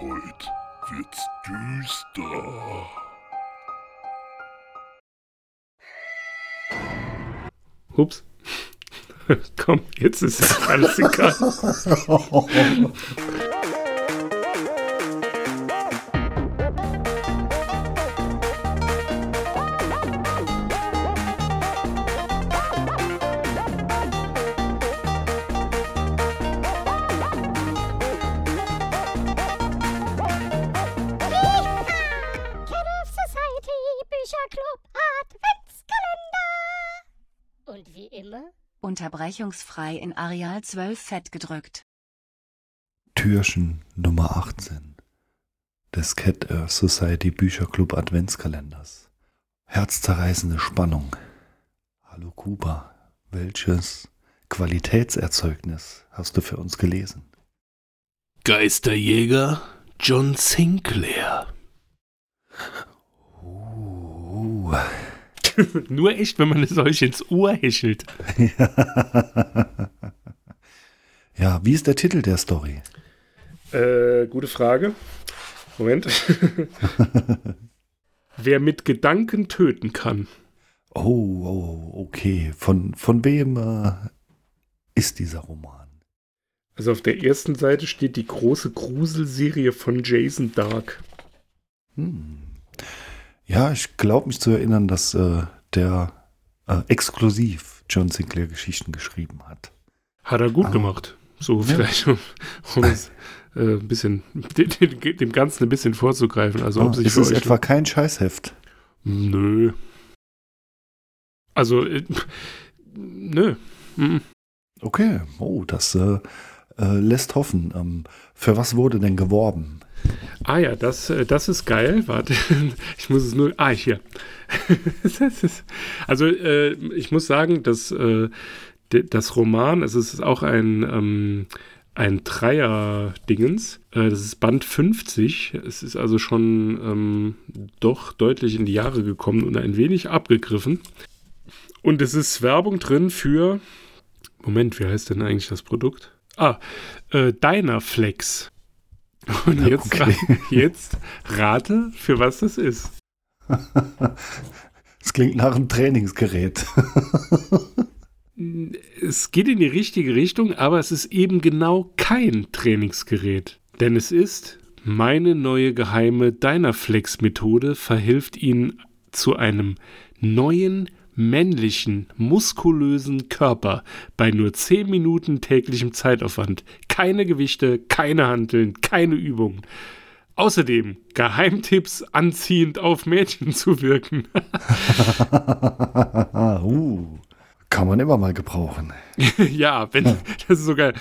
Heute wird's düster. Ups. Komm, jetzt ist es alles egal. Unterbrechungsfrei in Areal 12 fett gedrückt. Türchen Nummer 18 des Cat Earth Society Bücherclub Adventskalenders. Herzzerreißende Spannung. Hallo Kuba, welches Qualitätserzeugnis hast du für uns gelesen? Geisterjäger John Sinclair. Nur echt, wenn man es euch ins Ohr häschelt. Ja, wie ist der Titel der Story? Gute Frage. Moment. Wer mit Gedanken töten kann. Oh okay. Von wem ist dieser Roman? Also auf der ersten Seite steht die große Gruselserie von Jason Dark. Ja, ich glaube mich zu erinnern, dass der exklusiv John Sinclair Geschichten geschrieben hat. Hat er gut gemacht. So ja. Vielleicht, um es ein bisschen dem Ganzen ein bisschen vorzugreifen. Also ob sich ist es etwa kein Scheißheft? Nö. Also, nö. Mhm. Okay, das lässt hoffen. Für was wurde denn geworben? Ah ja, das ist geil. Warte, ich muss es nur... hier. Also ich muss sagen, dass das Roman, es ist auch ein Dreier-Dingens. Das ist Band 50. Es ist also schon doch deutlich in die Jahre gekommen und ein wenig abgegriffen. Und es ist Werbung drin für... Moment, wie heißt denn eigentlich das Produkt? Dynaflex. Und jetzt rate, für was das ist. Es klingt nach einem Trainingsgerät. Es geht in die richtige Richtung, aber es ist eben genau kein Trainingsgerät. Denn es ist, meine neue geheime Dynaflex-Methode verhilft Ihnen zu einem neuen, männlichen, muskulösen Körper bei nur 10 Minuten täglichem Zeitaufwand. Keine Gewichte, keine Hanteln, keine Übungen. Außerdem Geheimtipps, anziehend auf Mädchen zu wirken. Kann man immer mal gebrauchen. Ja, das ist sogar...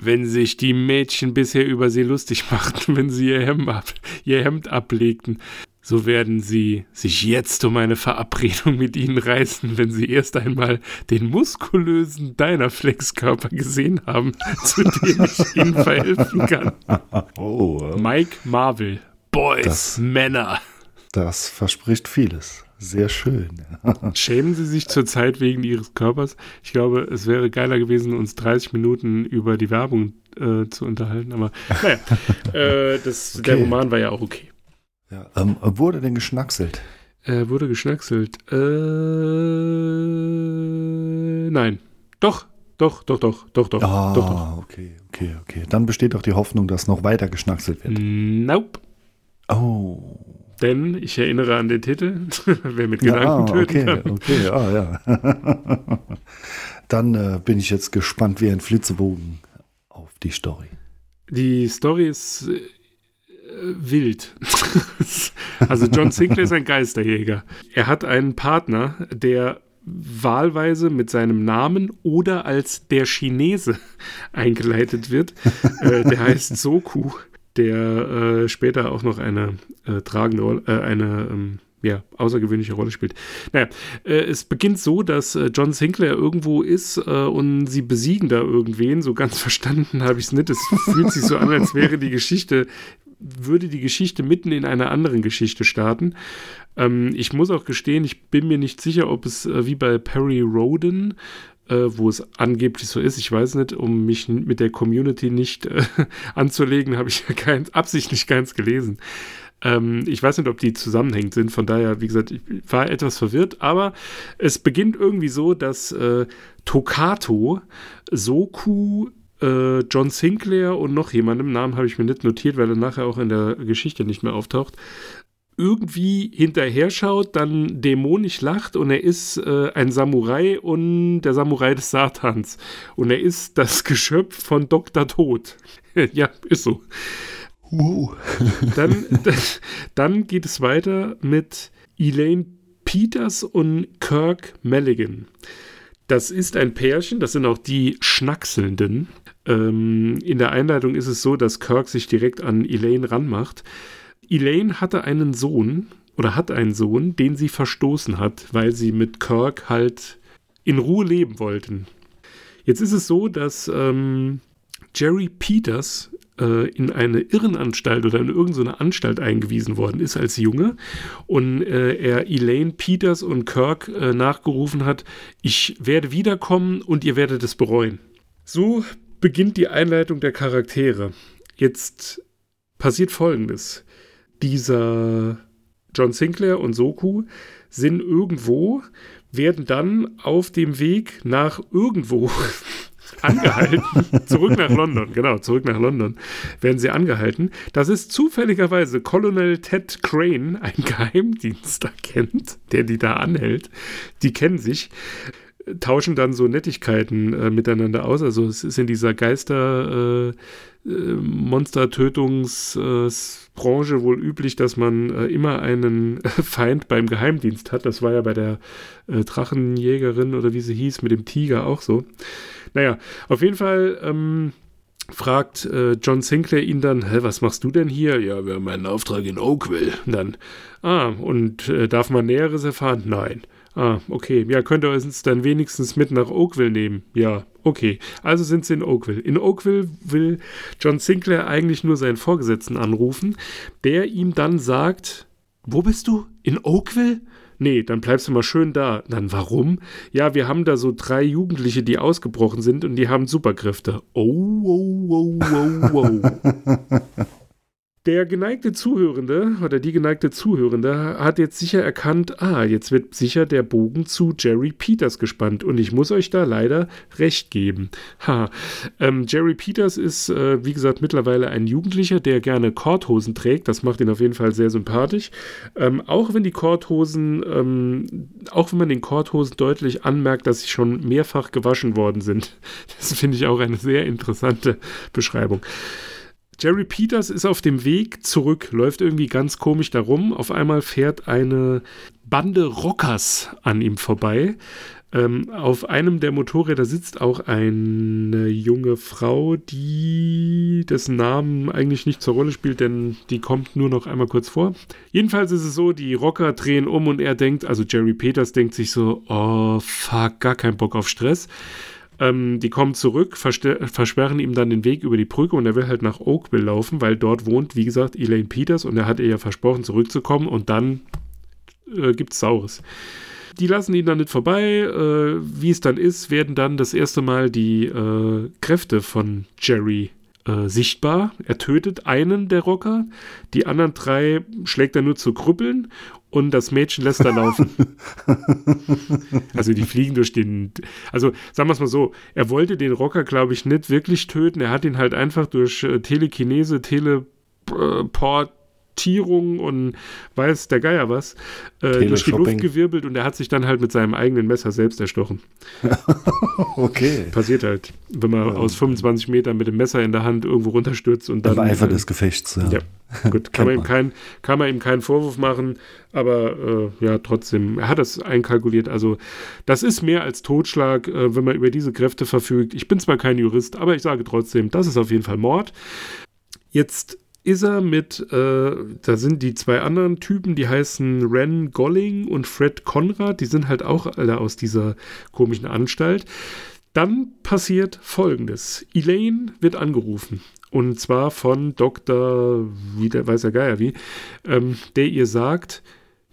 Wenn sich die Mädchen bisher über sie lustig machten, wenn sie ihr Hemd ablegten, so werden sie sich jetzt um eine Verabredung mit ihnen reißen, wenn sie erst einmal den muskulösen Dynaflex-Körper gesehen haben, zu dem ich ihnen verhelfen kann. Mike Marvel, Boys, Männer. Das verspricht vieles. Sehr schön. Schämen Sie sich zurzeit wegen Ihres Körpers? Ich glaube, es wäre geiler gewesen, uns 30 Minuten über die Werbung zu unterhalten. Aber naja, okay. Der Roman war ja auch okay. Ja, wurde denn geschnackselt? Wurde geschnackselt? Nein. Doch. Okay. Dann besteht doch die Hoffnung, dass noch weiter geschnackselt wird. Nope. Denn ich erinnere an den Titel, wer mit Gedanken töten kann. Okay. Dann bin ich jetzt gespannt wie ein Flitzebogen auf die Story. Die Story ist wild. Also John Sinclair ist ein Geisterjäger. Er hat einen Partner, der wahlweise mit seinem Namen oder als der Chinese eingeleitet wird. Der heißt Soku, der später auch noch eine tragende Rolle, außergewöhnliche Rolle spielt. Naja, es beginnt so, dass John Sinclair irgendwo ist und sie besiegen da irgendwen. So ganz verstanden habe ich es nicht. Es fühlt sich so an, als wäre die Geschichte mitten in einer anderen Geschichte starten. Ich muss auch gestehen, ich bin mir nicht sicher, ob es wie bei Perry Rhodan wo es angeblich so ist, ich weiß nicht, um mich mit der Community nicht anzulegen, habe ich ja absichtlich keins gelesen. Ich weiß nicht, ob die zusammenhängend sind, von daher, wie gesagt, ich war etwas verwirrt, aber es beginnt irgendwie so, dass Tokata, Soku, John Sinclair und noch jemandem, Namen habe ich mir nicht notiert, weil er nachher auch in der Geschichte nicht mehr auftaucht, irgendwie hinterher schaut, dann dämonisch lacht und er ist ein Samurai und der Samurai des Satans. Und er ist das Geschöpf von Dr. Tod. Ja, ist so. Wow. Dann geht es weiter mit Elaine Peters und Kirk Melligen. Das ist ein Pärchen, das sind auch die Schnackselnden. In der Einleitung ist es so, dass Kirk sich direkt an Elaine ranmacht. Elaine hat einen Sohn, den sie verstoßen hat, weil sie mit Kirk halt in Ruhe leben wollten. Jetzt ist es so, dass Jerry Peters in eine Irrenanstalt oder in irgendeine Anstalt eingewiesen worden ist als Junge und er Elaine Peters und Kirk nachgerufen hat, ich werde wiederkommen und ihr werdet es bereuen. So beginnt die Einleitung der Charaktere. Jetzt passiert Folgendes. Dieser John Sinclair und Soku sind irgendwo, werden dann auf dem Weg nach irgendwo angehalten. Zurück nach London werden sie angehalten. Das ist zufälligerweise Colonel Ted Crane, ein Geheimdienstagent, der die da anhält. Die kennen sich, tauschen dann so Nettigkeiten miteinander aus. Also es ist in dieser Geister- Monstertötungsbranche wohl üblich, dass man immer einen Feind beim Geheimdienst hat. Das war ja bei der Drachenjägerin oder wie sie hieß, mit dem Tiger auch so. Naja, auf jeden Fall fragt John Sinclair ihn dann, hä, was machst du denn hier? Ja, wir haben einen Auftrag in Oakville. Und dann, darf man Näheres erfahren? Nein. Ah, okay. Ja, könnt ihr uns dann wenigstens mit nach Oakville nehmen? Ja, okay. Also sind sie in Oakville. In Oakville will John Sinclair eigentlich nur seinen Vorgesetzten anrufen, der ihm dann sagt, wo bist du? In Oakville? Nee, dann bleibst du mal schön da. Dann warum? Ja, wir haben da so 3 Jugendliche, die ausgebrochen sind und die haben Superkräfte. Oh. Der geneigte Zuhörende oder die geneigte Zuhörende hat jetzt sicher erkannt, jetzt wird sicher der Bogen zu Jerry Peters gespannt und ich muss euch da leider recht geben. Jerry Peters ist, wie gesagt, mittlerweile ein Jugendlicher, der gerne Korthosen trägt. Das macht ihn auf jeden Fall sehr sympathisch. Auch wenn man den Korthosen deutlich anmerkt, dass sie schon mehrfach gewaschen worden sind. Das finde ich auch eine sehr interessante Beschreibung. Jerry Peters ist auf dem Weg zurück, läuft irgendwie ganz komisch da rum. Auf einmal fährt eine Bande Rockers an ihm vorbei. Auf einem der Motorräder sitzt auch eine junge Frau, dessen Namen eigentlich nicht zur Rolle spielt, denn die kommt nur noch einmal kurz vor. Jedenfalls ist es so, die Rocker drehen um und Jerry Peters denkt sich so, oh fuck, gar keinen Bock auf Stress. Die kommen zurück, versperren ihm dann den Weg über die Brücke und er will halt nach Oakville laufen, weil dort wohnt, wie gesagt, Elaine Peters und er hat ihr ja versprochen, zurückzukommen und dann gibt's Saures. Die lassen ihn dann nicht vorbei. Wie es dann ist, werden dann das erste Mal die Kräfte von Jerry sichtbar. Er tötet einen der Rocker, die anderen 3 schlägt er nur zu Krüppeln und das Mädchen lässt er laufen. Also die fliegen durch den... Also sagen wir es mal so, er wollte den Rocker, glaube ich, nicht wirklich töten. Er hat ihn halt einfach durch Telekinese, Teleportierung und weiß der Geier was durch die Luft gewirbelt und er hat sich dann halt mit seinem eigenen Messer selbst erstochen. Okay. Passiert halt, wenn man aus 25 Metern mit dem Messer in der Hand irgendwo runterstürzt und dann... Im Eifer des Gefechts, ja. Gut, kann man ihm keinen Vorwurf machen, aber trotzdem, er hat das einkalkuliert. Also das ist mehr als Totschlag, wenn man über diese Kräfte verfügt. Ich bin zwar kein Jurist, aber ich sage trotzdem, das ist auf jeden Fall Mord. Jetzt ist er da sind die 2 anderen Typen, die heißen Ren Golling und Fred Conrad, die sind halt auch alle aus dieser komischen Anstalt. Dann passiert Folgendes. Elaine wird angerufen. Und zwar von Dr. Weiß der Geier wie, der ihr sagt,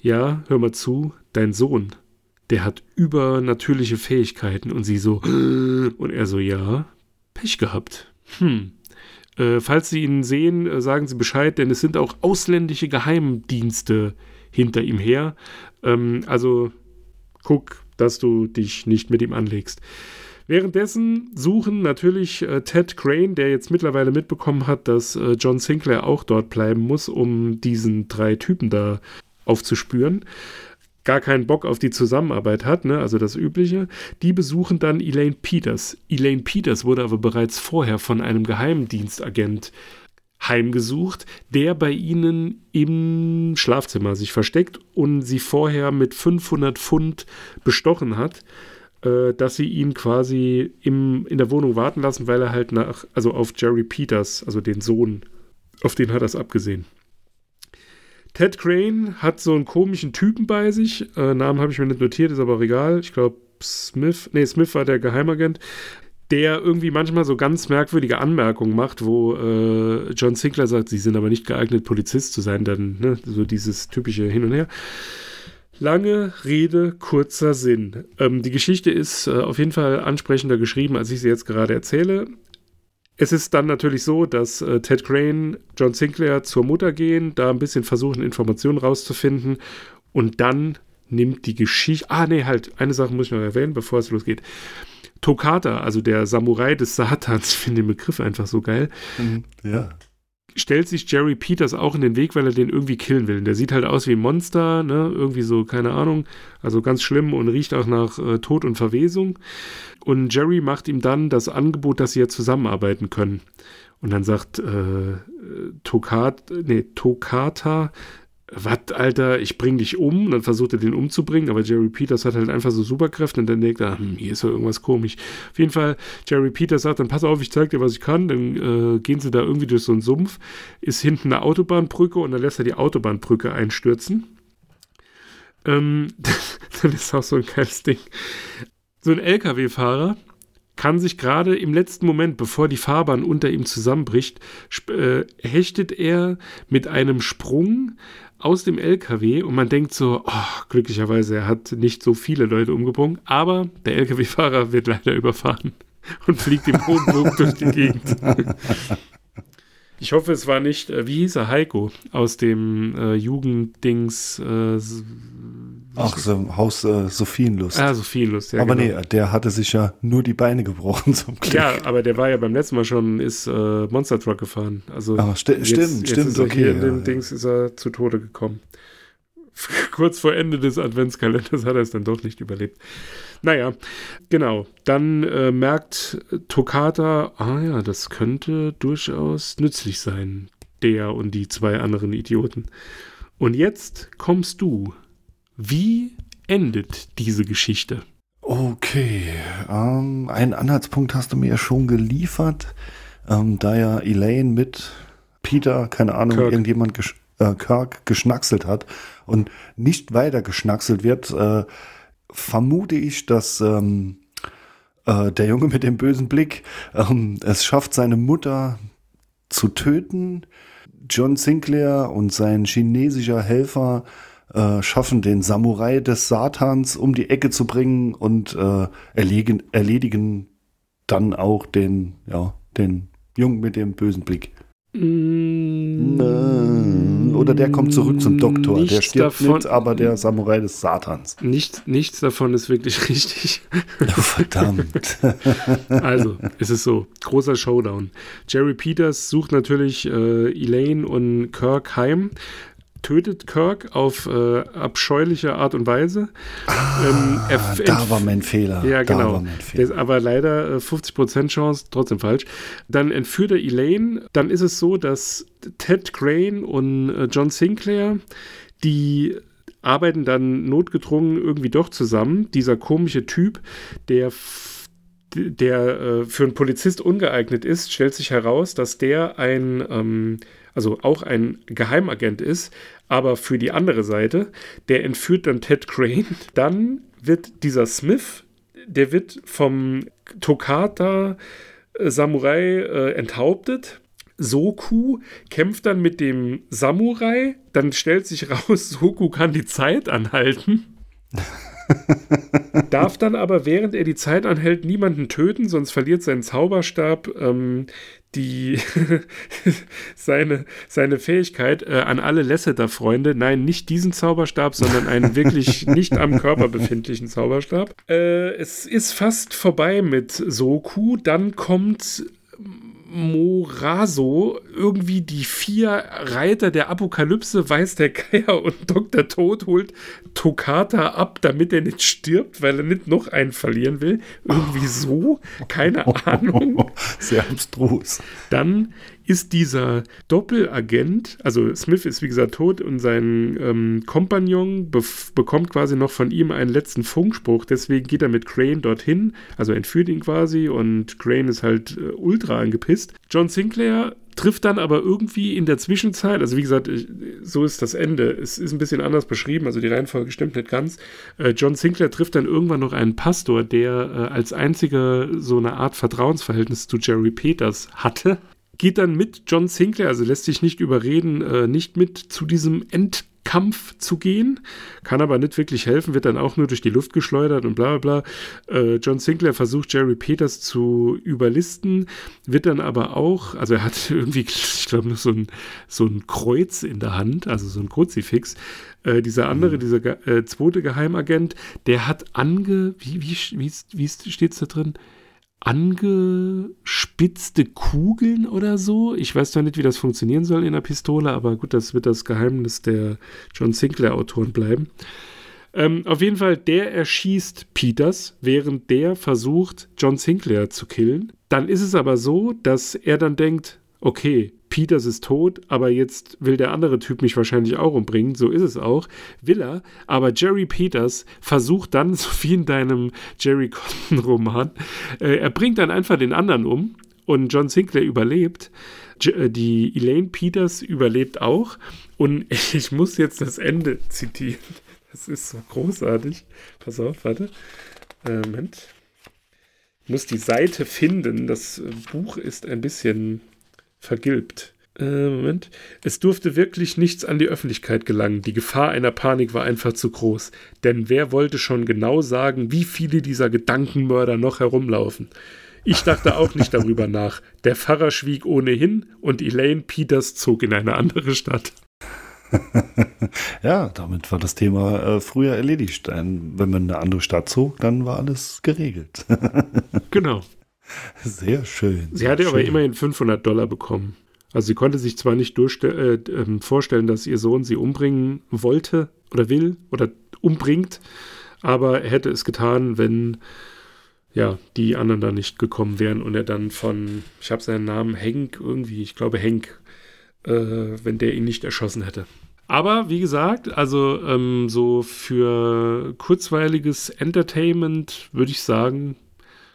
ja, hör mal zu, dein Sohn, der hat übernatürliche Fähigkeiten. Und sie so, und er so, ja, Pech gehabt. Falls Sie ihn sehen, sagen Sie Bescheid, denn es sind auch ausländische Geheimdienste hinter ihm her. Also guck, dass du dich nicht mit ihm anlegst. Währenddessen suchen natürlich Ted Crane, der jetzt mittlerweile mitbekommen hat, dass John Sinclair auch dort bleiben muss, um diesen drei Typen da aufzuspüren. Gar keinen Bock auf die Zusammenarbeit hat, ne? Also das Übliche. Die besuchen dann Elaine Peters. Elaine Peters wurde aber bereits vorher von einem Geheimdienstagent heimgesucht, der bei ihnen im Schlafzimmer sich versteckt und sie vorher mit 500 Pfund bestochen hat, dass sie ihn quasi in der Wohnung warten lassen, weil er halt auf Jerry Peters, also den Sohn, auf den hat er es abgesehen. Ted Crane hat so einen komischen Typen bei sich. Namen habe ich mir nicht notiert, ist aber auch egal. Ich glaube, Smith war der Geheimagent, der irgendwie manchmal so ganz merkwürdige Anmerkungen macht, wo John Sinclair sagt, sie sind aber nicht geeignet, Polizist zu sein. Dann, ne? So dieses typische Hin und Her. Lange Rede, kurzer Sinn. Die Geschichte ist auf jeden Fall ansprechender geschrieben, als ich sie jetzt gerade erzähle. Es ist dann natürlich so, dass Ted Crane, John Sinclair zur Mutter gehen, da ein bisschen versuchen, Informationen rauszufinden und dann nimmt die Geschichte... eine Sache muss ich noch erwähnen, bevor es losgeht. Tokata, also der Samurai des Satans, finde den Begriff einfach so geil, ja, stellt sich Jerry Peters auch in den Weg, weil er den irgendwie killen will. Der sieht halt aus wie ein Monster, ne? Irgendwie so, keine Ahnung, also ganz schlimm und riecht auch nach Tod und Verwesung. Und Jerry macht ihm dann das Angebot, dass sie ja zusammenarbeiten können. Und dann sagt Tokata, was, Alter, ich bring dich um. Und dann versucht er, den umzubringen, aber Jerry Peters hat halt einfach so Superkräfte und dann denkt er, hier ist doch irgendwas komisch. Auf jeden Fall, Jerry Peters sagt, dann pass auf, ich zeig dir, was ich kann. Dann gehen sie da irgendwie durch so einen Sumpf, ist hinten eine Autobahnbrücke und dann lässt er die Autobahnbrücke einstürzen. Dann ist auch so ein geiles Ding. So ein LKW-Fahrer kann sich gerade im letzten Moment, bevor die Fahrbahn unter ihm zusammenbricht, hechtet er mit einem Sprung aus dem LKW und man denkt so, glücklicherweise, er hat nicht so viele Leute umgebracht, aber der LKW-Fahrer wird leider überfahren und fliegt im Bodenbogen durch die Gegend. Ich hoffe, es war nicht, wie hieß er, Heiko, aus dem Jugenddings... Haus Sophienlust. Sophienlust, ja. Aber genau. Nee, der hatte sich ja nur die Beine gebrochen zum Glück. Ja, aber der war ja beim letzten Mal schon, ist Monster Truck gefahren. Also stimmt, ist er okay. Hier in dem Dings ist er zu Tode gekommen. Kurz vor Ende des Adventskalenders hat er es dann doch nicht überlebt. Naja, genau. Dann merkt Tokata, das könnte durchaus nützlich sein. Der und die zwei anderen Idioten. Und jetzt kommst du. Wie endet diese Geschichte? Okay, einen Anhaltspunkt hast du mir ja schon geliefert, da ja Elaine mit Peter, irgendjemand Kirk geschnackselt hat und nicht weiter geschnackselt wird, vermute ich, dass der Junge mit dem bösen Blick es schafft, seine Mutter zu töten. John Sinclair und sein chinesischer Helfer schaffen, den Samurai des Satans um die Ecke zu bringen und erledigen dann auch den Jungen mit dem bösen Blick. Oder der kommt zurück zum Doktor. Nichts der stirbt davon, nicht, aber der Samurai des Satans. Nichts davon ist wirklich richtig. Oh, verdammt. Also, es ist so. Großer Showdown. Jerry Peters sucht natürlich Elaine und Kirk heim. Tötet Kirk auf abscheuliche Art und Weise. Da war mein Fehler. Ja, genau. Das ist aber leider 50% Chance, trotzdem falsch. Dann entführt er Elaine. Dann ist es so, dass Ted Crane und John Sinclair, die arbeiten dann notgedrungen irgendwie doch zusammen. Dieser komische Typ, der für einen Polizist ungeeignet ist, stellt sich heraus, dass der auch ein Geheimagent ist, aber für die andere Seite, der entführt dann Ted Crane. Dann wird dieser Smith, der wird vom Tokata Samurai enthauptet. Soku kämpft dann mit dem Samurai. Dann stellt sich raus, Soku kann die Zeit anhalten. Darf dann aber, während er die Zeit anhält, niemanden töten, sonst verliert seinen Zauberstab seine Fähigkeit an alle Lasseter-Freunde. Nein, nicht diesen Zauberstab, sondern einen wirklich nicht am Körper befindlichen Zauberstab. Es ist fast vorbei mit Soku. Dann kommt Moraso, irgendwie die 4 Reiter der Apokalypse, weiß der Geier, und Dr. Tod holt Tokata ab, damit er nicht stirbt, weil er nicht noch einen verlieren will. Irgendwie so, keine Ahnung. Sehr abstrus. Dann ist dieser Doppelagent, also Smith ist wie gesagt tot und sein Kompagnon bekommt quasi noch von ihm einen letzten Funkspruch, deswegen geht er mit Crane dorthin, also entführt ihn quasi, und Crane ist halt ultra angepisst. John Sinclair trifft dann aber irgendwie in der Zwischenzeit, also wie gesagt, so ist das Ende, es ist ein bisschen anders beschrieben, also die Reihenfolge stimmt nicht ganz. John Sinclair trifft dann irgendwann noch einen Pastor, der als einziger so eine Art Vertrauensverhältnis zu Jerry Peters hatte. Geht dann mit John Sinclair, also lässt sich nicht überreden, nicht mit zu diesem Endkampf zu gehen, kann aber nicht wirklich helfen, wird dann auch nur durch die Luft geschleudert und bla bla bla. John Sinclair versucht, Jerry Peters zu überlisten, wird dann aber auch, also er hat irgendwie, ich glaube, noch so ein Kreuz in der Hand, also so ein Kruzifix. Dieser zweite Geheimagent, der hat wie steht's da drin? Angespitzte Kugeln oder so. Ich weiß doch nicht, wie das funktionieren soll in einer Pistole, aber gut, das wird das Geheimnis der John Sinclair-Autoren bleiben. Auf jeden Fall, der erschießt Peters, während der versucht, John Sinclair zu killen. Dann ist es aber so, dass er dann denkt, okay, Peters ist tot, aber jetzt will der andere Typ mich wahrscheinlich auch umbringen, so ist es auch, will er, aber Jerry Peters versucht dann, so wie in deinem Jerry Cotton Roman, er bringt dann einfach den anderen um und John Sinclair überlebt, die Elaine Peters überlebt auch, und ich muss jetzt das Ende zitieren, das ist so großartig, pass auf, warte, Moment, ich muss die Seite finden, das Buch ist ein bisschen vergilbt. Moment. Es durfte wirklich nichts an die Öffentlichkeit gelangen. Die Gefahr einer Panik war einfach zu groß. Denn wer wollte schon genau sagen, wie viele dieser Gedankenmörder noch herumlaufen? Ich dachte auch nicht darüber nach. Der Pfarrer schwieg ohnehin und Elaine Peters zog in eine andere Stadt. Ja, damit war das Thema früher erledigt. Wenn man in eine andere Stadt zog, dann war alles geregelt. Genau. Sehr schön. Sie hatte aber immerhin $500 bekommen. Also sie konnte sich zwar nicht vorstellen, dass ihr Sohn sie umbringen wollte oder will oder umbringt, aber er hätte es getan, wenn ja die anderen da nicht gekommen wären und er dann von, ich habe seinen Namen, Henk irgendwie, ich glaube Henk, wenn der ihn nicht erschossen hätte. Aber wie gesagt, also so für kurzweiliges Entertainment würde ich sagen,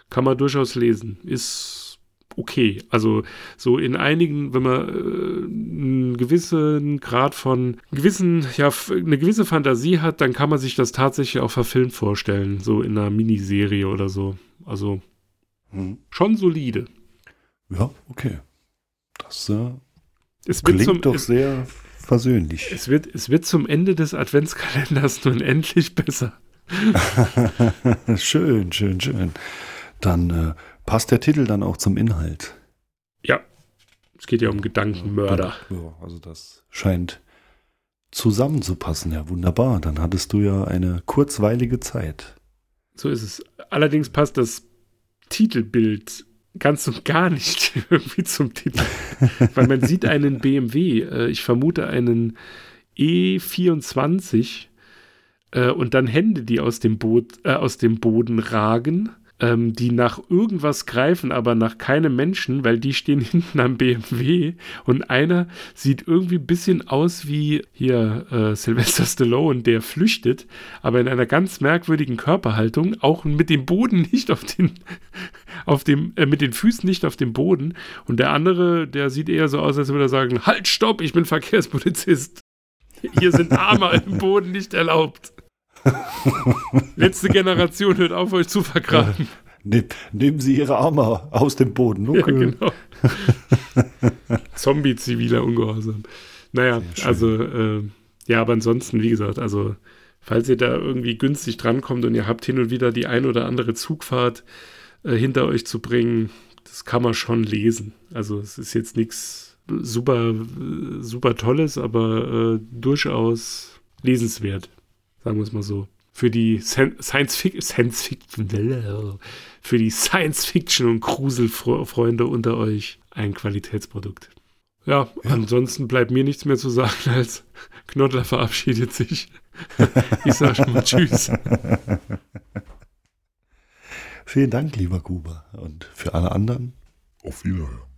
kann man durchaus lesen. Ist okay. Also so in einigen, wenn man einen gewissen Grad von eine gewisse Fantasie hat, dann kann man sich das tatsächlich auch verfilmt vorstellen. So in einer Miniserie oder so. Also schon solide. Ja, okay. Das klingt sehr versöhnlich. Es wird zum Ende des Adventskalenders nun endlich besser. Schön, schön, schön. Dann passt der Titel dann auch zum Inhalt. Ja, es geht ja um Gedankenmörder. Ja, also das scheint zusammenzupassen. Ja, wunderbar. Dann hattest du ja eine kurzweilige Zeit. So ist es. Allerdings passt das Titelbild ganz und gar nicht irgendwie zum Titel. Weil man sieht einen BMW, ich vermute einen E24 und dann Hände, die aus dem Boden ragen, die nach irgendwas greifen, aber nach keinem Menschen, weil die stehen hinten am BMW und einer sieht irgendwie ein bisschen aus wie hier Sylvester Stallone, der flüchtet, aber in einer ganz merkwürdigen Körperhaltung, auch mit dem Boden nicht auf den, mit den Füßen nicht auf dem Boden, und der andere, der sieht eher so aus, als würde er sagen, halt, stopp, ich bin Verkehrspolizist. Hier sind Arme im Boden nicht erlaubt. Letzte Generation, hört auf, euch zu vergraben. Nehmen Sie Ihre Arme aus dem Boden. Okay. Ja, genau. Zombie-ziviler Ungehorsam. Naja, also, aber ansonsten, wie gesagt, also falls ihr da irgendwie günstig drankommt und ihr habt hin und wieder die ein oder andere Zugfahrt hinter euch zu bringen, das kann man schon lesen. Also es ist jetzt nichts super, super Tolles, aber durchaus lesenswert, sagen wir es mal so. Für die Science Fiction und Gruselfreunde unter euch ein Qualitätsprodukt. Ja, ansonsten bleibt mir nichts mehr zu sagen, als Knottler verabschiedet sich. Ich sage schon mal Tschüss. Vielen Dank, lieber Kuba. Und für alle anderen, auf Wiederhören.